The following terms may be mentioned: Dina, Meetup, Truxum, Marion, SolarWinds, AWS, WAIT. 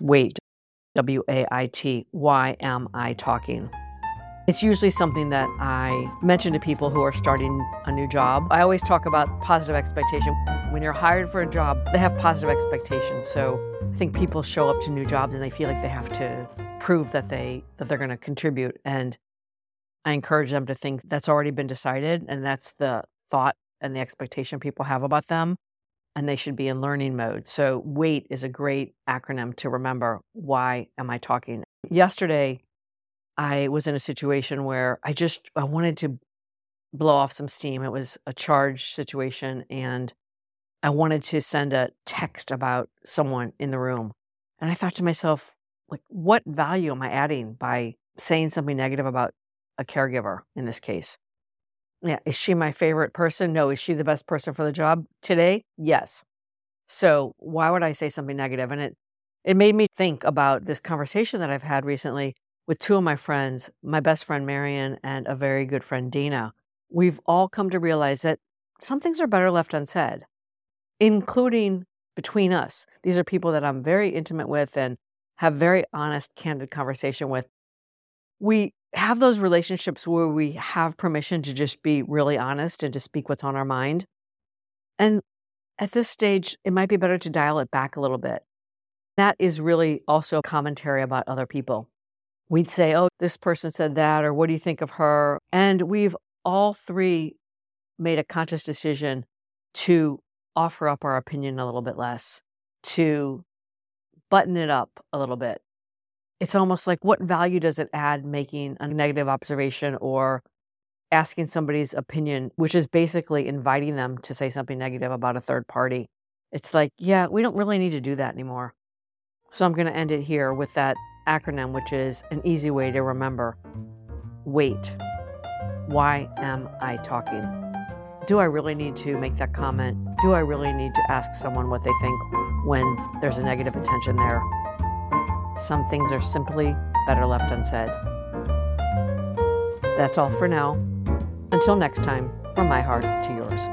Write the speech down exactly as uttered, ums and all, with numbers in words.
WAIT, W A I T, why am I talking? It's usually something that I mention to people who are starting a new job. I always talk about positive expectation. When you're hired for a job, they have positive expectations. So I think people show up to new jobs and they feel like they have to prove that, they, that they're going to contribute. And I encourage them to think that's already been decided, and that's the thought and the expectation people have about them. And they should be in learning mode. So WAIT is a great acronym to remember. Why am I talking? Yesterday, I was in a situation where I just I wanted to blow off some steam. It was a charged situation, and I wanted to send a text about someone in the room. And I thought to myself, like, what value am I adding by saying something negative about a caregiver in this case? Yeah, is she my favorite person? No. Is she the best person for the job today? Yes. So why would I say something negative? And it it made me think about this conversation that I've had recently with two of my friends, my best friend Marion and a very good friend Dina. We've all come to realize that some things are better left unsaid, including between us. These are people that I'm very intimate with and have very honest, candid conversation with. We have those relationships where we have permission to just be really honest and to speak what's on our mind. And at this stage, it might be better to dial it back a little bit. That is really also a commentary about other people. We'd say, oh, this person said that, or what do you think of her? And we've all three made a conscious decision to offer up our opinion a little bit less, to button it up a little bit. It's almost like, what value does it add making a negative observation or asking somebody's opinion, which is basically inviting them to say something negative about a third party? It's like, yeah, we don't really need to do that anymore. So I'm going to end it here with that acronym, which is an easy way to remember. WAIT. Why am I talking? Do I really need to make that comment? Do I really need to ask someone what they think when there's a negative intention there? Some things are simply better left unsaid. That's all for now. Until next time, from my heart to yours.